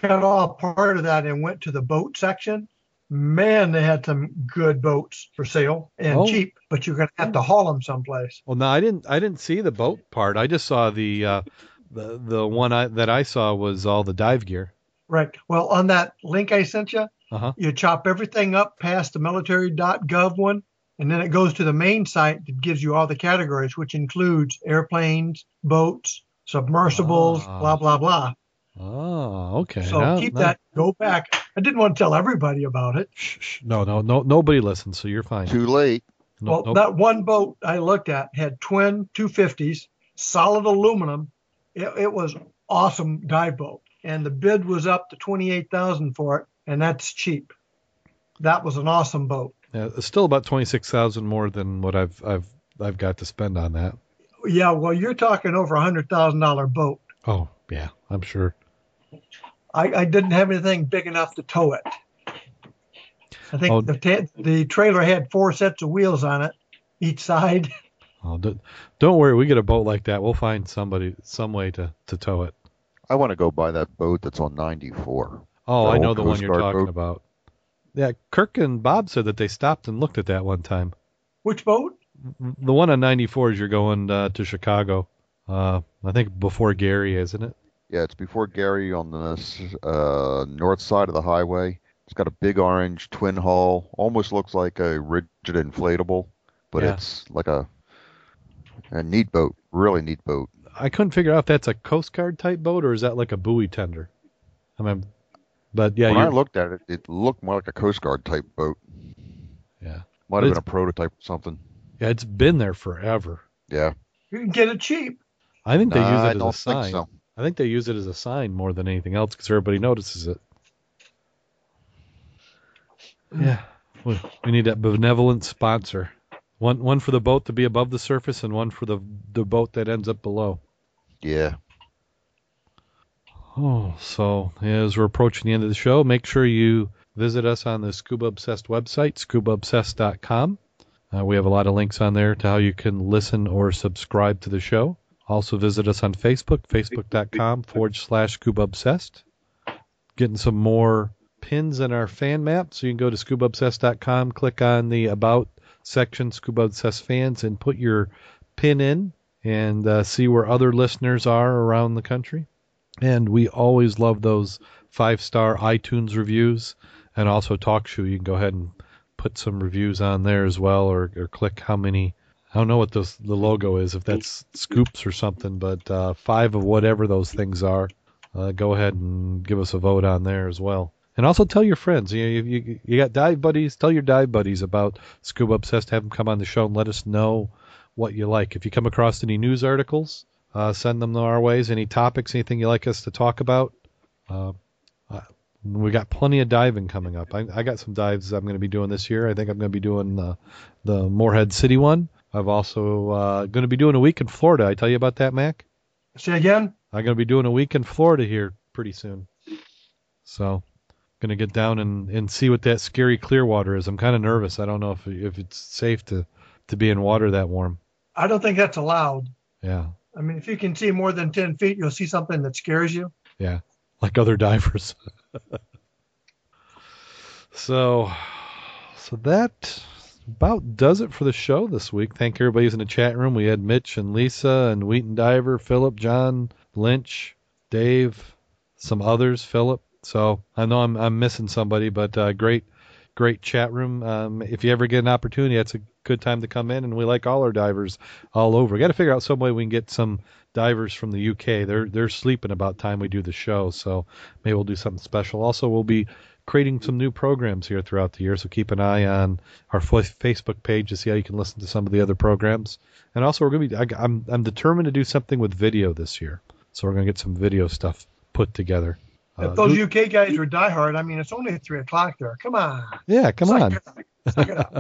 cut off part of that and went to the boat section, man, they had some good boats for sale and oh. cheap, but you're going to have to haul them someplace. Well, no, I didn't. I didn't see the boat part. I just saw the uh, the the one I, that I saw was all the dive gear. Right. Well, on that link I sent you. Uh-huh. You chop everything up past the military dot gov one, and then it goes to the main site that gives you all the categories, which includes airplanes, boats, submersibles, ah. blah, blah, blah. Oh, ah, okay. So no, keep no. that. Go back. I didn't want to tell everybody about it. Shh, shh. No, no, no. Nobody listens, so you're fine. Too late. No, well, nope. That one boat I looked at had twin two fifties, solid aluminum. It, it was awesome dive boat, and the bid was up to twenty-eight thousand dollars for it. And that's cheap. That was an awesome boat. Yeah, it's still about twenty-six thousand dollars more than what I've I've I've got to spend on that. Yeah, well, you're talking over a hundred thousand dollar boat. Oh yeah, I'm sure. I, I didn't have anything big enough to tow it. I think oh. the ta- the trailer had four sets of wheels on it, each side. Oh, don't, don't worry, we get a boat like that, we'll find somebody some way to, to tow it. I want to go buy that boat that's on ninety-four. Oh, I know the one you're talking about. Yeah, Kirk and Bob said that they stopped and looked at that one time. Which boat? The one on ninety-four as you're going uh, to Chicago. Uh, I think before Gary, isn't it? Yeah, it's before Gary on the uh, north side of the highway. It's got a big orange twin hull. Almost looks like a rigid inflatable, but yeah. it's like a a neat boat. Really neat boat. I couldn't figure out if that's a Coast Guard type boat or is that like a buoy tender? I mean... But yeah, when I looked at it, it looked more like a Coast Guard type boat. Yeah. Might have been a prototype or something. Yeah, it's been there forever. Yeah. You can get it cheap. I think they nah, use it as a sign. Think so. I think they use it as a sign more than anything else because everybody notices it. Yeah. We, we need that benevolent sponsor. One one for the boat to be above the surface and one for the the boat that ends up below. Yeah. Oh, so as we're approaching the end of the show, make sure you visit us on the Scuba Obsessed website, scuba obsessed dot com. Uh, we have a lot of links on there to how you can listen or subscribe to the show. Also visit us on Facebook, facebook.com forward slash Scuba Obsessed. Getting some more pins in our fan map, so you can go to scuba obsessed dot com, click on the About section, Scuba Obsessed Fans, and put your pin in and uh, see where other listeners are around the country. And we always love those five-star iTunes reviews and also TalkShoe. You can go ahead and put some reviews on there as well or, or click how many. I don't know what those, the logo is, if that's scoops or something, but uh, five of whatever those things are. Uh, go ahead and give us a vote on there as well. And also tell your friends. You, know, you, you you got dive buddies. Tell your dive buddies about Scuba Obsessed. Have them come on the show and let us know what you like. If you come across any news articles, uh, send them our ways. Any topics, anything you like us to talk about. Uh, uh, we got plenty of diving coming up. I, I got some dives I'm going to be doing this year. I think I'm going to be doing the, the Moorhead City one. I'm also uh, going to be doing a week in Florida. I tell you about that, Mac? Say again? I'm going to be doing a week in Florida here pretty soon. So... going to get down and, and see what that scary clear water is. I'm kind of nervous. I don't know if if it's safe to, to be in water that warm. I don't think that's allowed. Yeah. I mean, if you can see more than ten feet, you'll see something that scares you. Yeah, like other divers. so so that about does it for the show this week. Thank everybody who's in the chat room. We had Mitch and Lisa and Wheaton Diver, Philip, John, Lynch, Dave, some others, Philip. So I know I'm I'm missing somebody, but uh, great, great chat room. Um, if you ever get an opportunity, that's a good time to come in. And we like all our divers all over. Got to figure out some way we can get some divers from the U K. They're they're sleeping about time we do the show, so maybe we'll do something special. Also, we'll be creating some new programs here throughout the year, so keep an eye on our Facebook page to see how you can listen to some of the other programs. And also, we're going to be I, I'm I'm determined to do something with video this year, so we're going to get some video stuff put together. If those uh, U K guys were diehard, I mean, it's only three o'clock there. Come on. Yeah, come suck on. It up. Suck it up.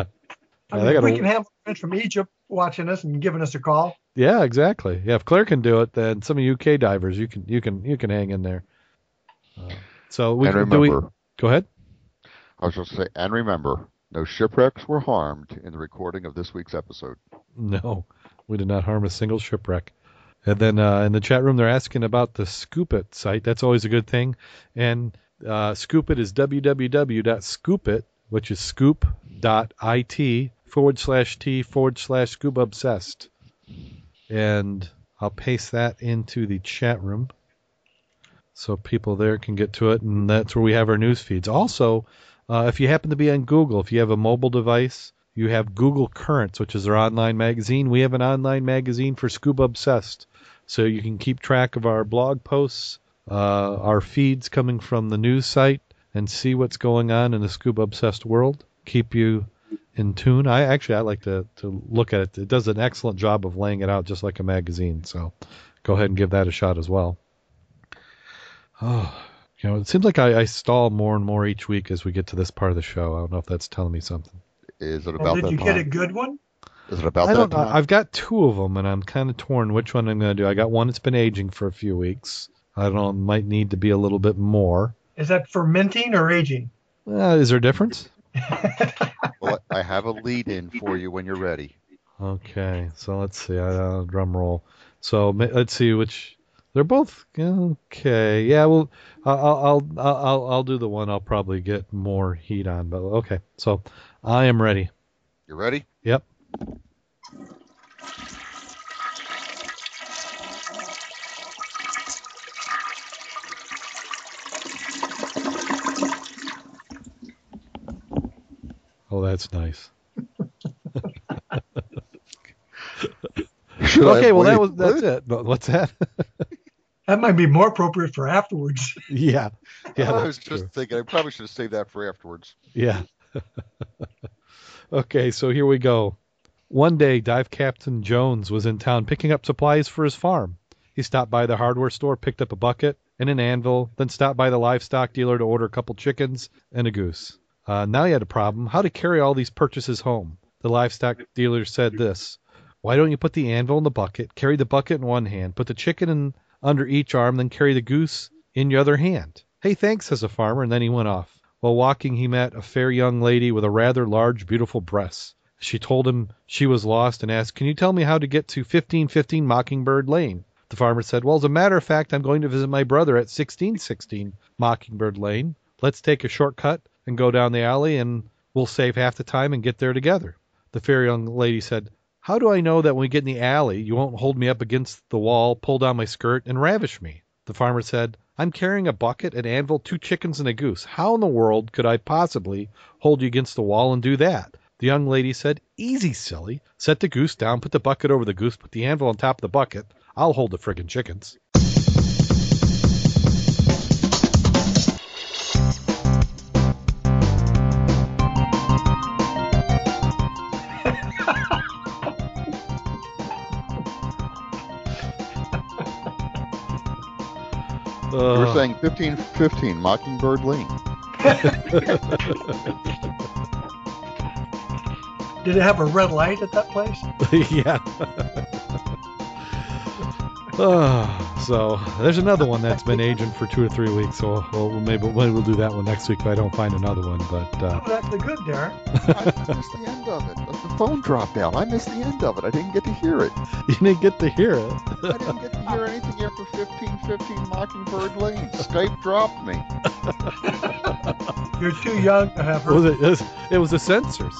I yeah, mean, gotta... We can have friends from Egypt watching us and giving us a call. Yeah, exactly. Yeah, if Claire can do it, then some of you U K divers, you can, you can, you can hang in there. Uh, so we and can remember, do. We... Go ahead. I was just going to say, and remember, no shipwrecks were harmed in the recording of this week's episode. No, we did not harm a single shipwreck. And then uh, in the chat room, they're asking about the Scoopit site. That's always a good thing. And uh, Scoopit is w w w dot scoopit, which is scoop.it forward slash T forward slash scuba obsessed. And I'll paste that into the chat room so people there can get to it. And that's where we have our news feeds. Also, uh, if you happen to be on Google, if you have a mobile device, you have Google Currents, which is their online magazine. We have an online magazine for Scuba Obsessed. So you can keep track of our blog posts, uh, our feeds coming from the news site, and see what's going on in the Scuba Obsessed world. Keep you in tune. I actually, I like to, to look at it. It does an excellent job of laying it out just like a magazine. So go ahead and give that a shot as well. Oh, you know, it seems like I, I stall more and more each week as we get to this part of the show. I don't know if that's telling me something. Is it about? Well, did you pond? Get a good one? Is it about? I don't that know. Pond? I've got two of them, and I'm kind of torn which one I'm going to do. I got one that's been aging for a few weeks. I don't know. It might need to be a little bit more. Is that fermenting or aging? Uh, is there a difference? Well, I have a lead-in for you when you're ready. Okay, so let's see. Uh, drum roll. So let's see which. They're both okay. Yeah, well, I'll I'll I'll I'll do the one I'll probably get more heat on. But okay, so. I am ready. You ready? Yep. Oh, that's nice. Okay, well, that was that's it. What's that? That might be more appropriate for afterwards. Yeah. Yeah. I was just true. thinking I probably should have saved that for afterwards. Yeah. Okay, so here we go. One day, Dive Captain Jones was in town picking up supplies for his farm. He stopped by the hardware store, picked up a bucket and an anvil, then stopped by the livestock dealer to order a couple chickens and a goose. Uh, now he had a problem, how to carry all these purchases home. The livestock dealer said this, "Why don't you put the anvil in the bucket, carry the bucket in one hand, put the chicken in under each arm, then carry the goose in your other hand." "Hey, thanks," says the farmer, and then he went off. While walking, he met a fair young lady with a rather large, beautiful breast. She told him she was lost and asked, "Can you tell me how to get to fifteen fifteen Mockingbird Lane?" The farmer said, "Well, as a matter of fact, I'm going to visit my brother at sixteen sixteen Mockingbird Lane. Let's take a shortcut and go down the alley, and we'll save half the time and get there together." The fair young lady said, "How do I know that when we get in the alley, you won't hold me up against the wall, pull down my skirt, and ravish me?" The farmer said, "I'm carrying a bucket, an anvil, two chickens, and a goose. How in the world could I possibly hold you against the wall and do that?" The young lady said, "Easy, silly. Set the goose down, put the bucket over the goose, put the anvil on top of the bucket. I'll hold the friggin' chickens." Uh, you were saying fifteen fifteen Mockingbird Lane. Did it have a red light at that place? Yeah. Uh, so there's another one that's been aging for two or three weeks. So we'll, we'll maybe we'll do that one next week if I don't find another one. But uh, oh, that's the good, Darren. I missed the end of it. The phone dropped out. I missed the end of it. I didn't get to hear it. You didn't get to hear it. I didn't get to hear anything after fifteen fifteen Mockingbird Lane. Skype dropped me. You're too young to have heard. Was it, it, was, it was the sensors.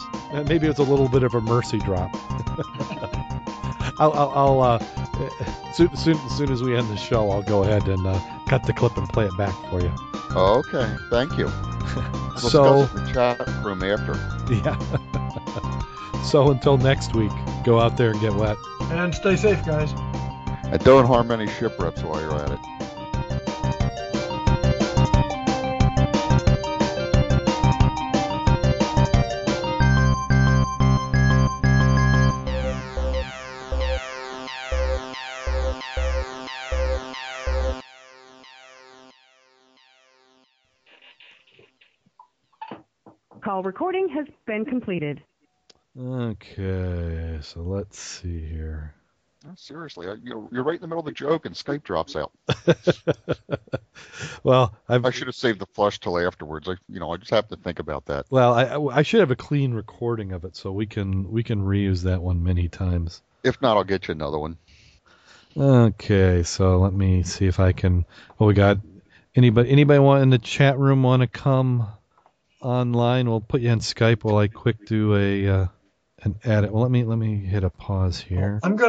Maybe it was a little bit of a mercy drop. I'll, I'll, I'll uh, soon, soon, soon as we end the show, I'll go ahead and uh, cut the clip and play it back for you. Okay, thank you. We'll so, discuss the chat room after. Yeah. So until next week, go out there and get wet. And stay safe, guys. And don't harm any shipwrecks while you're at it. Call recording has been completed. Okay, so let's see here. No, seriously, you're, you're right in the middle of the joke and Skype drops out. Well, I've, I should have saved the flush till afterwards. I, you know, I just have to think about that. Well, I, I should have a clean recording of it so we can we can reuse that one many times. If not, I'll get you another one. Okay, so let me see if I can. Well, we got anybody anybody want in the chat room want to come online? We'll put you on Skype while I quick do a uh, an edit. Well, let me let me hit a pause here. I'm good.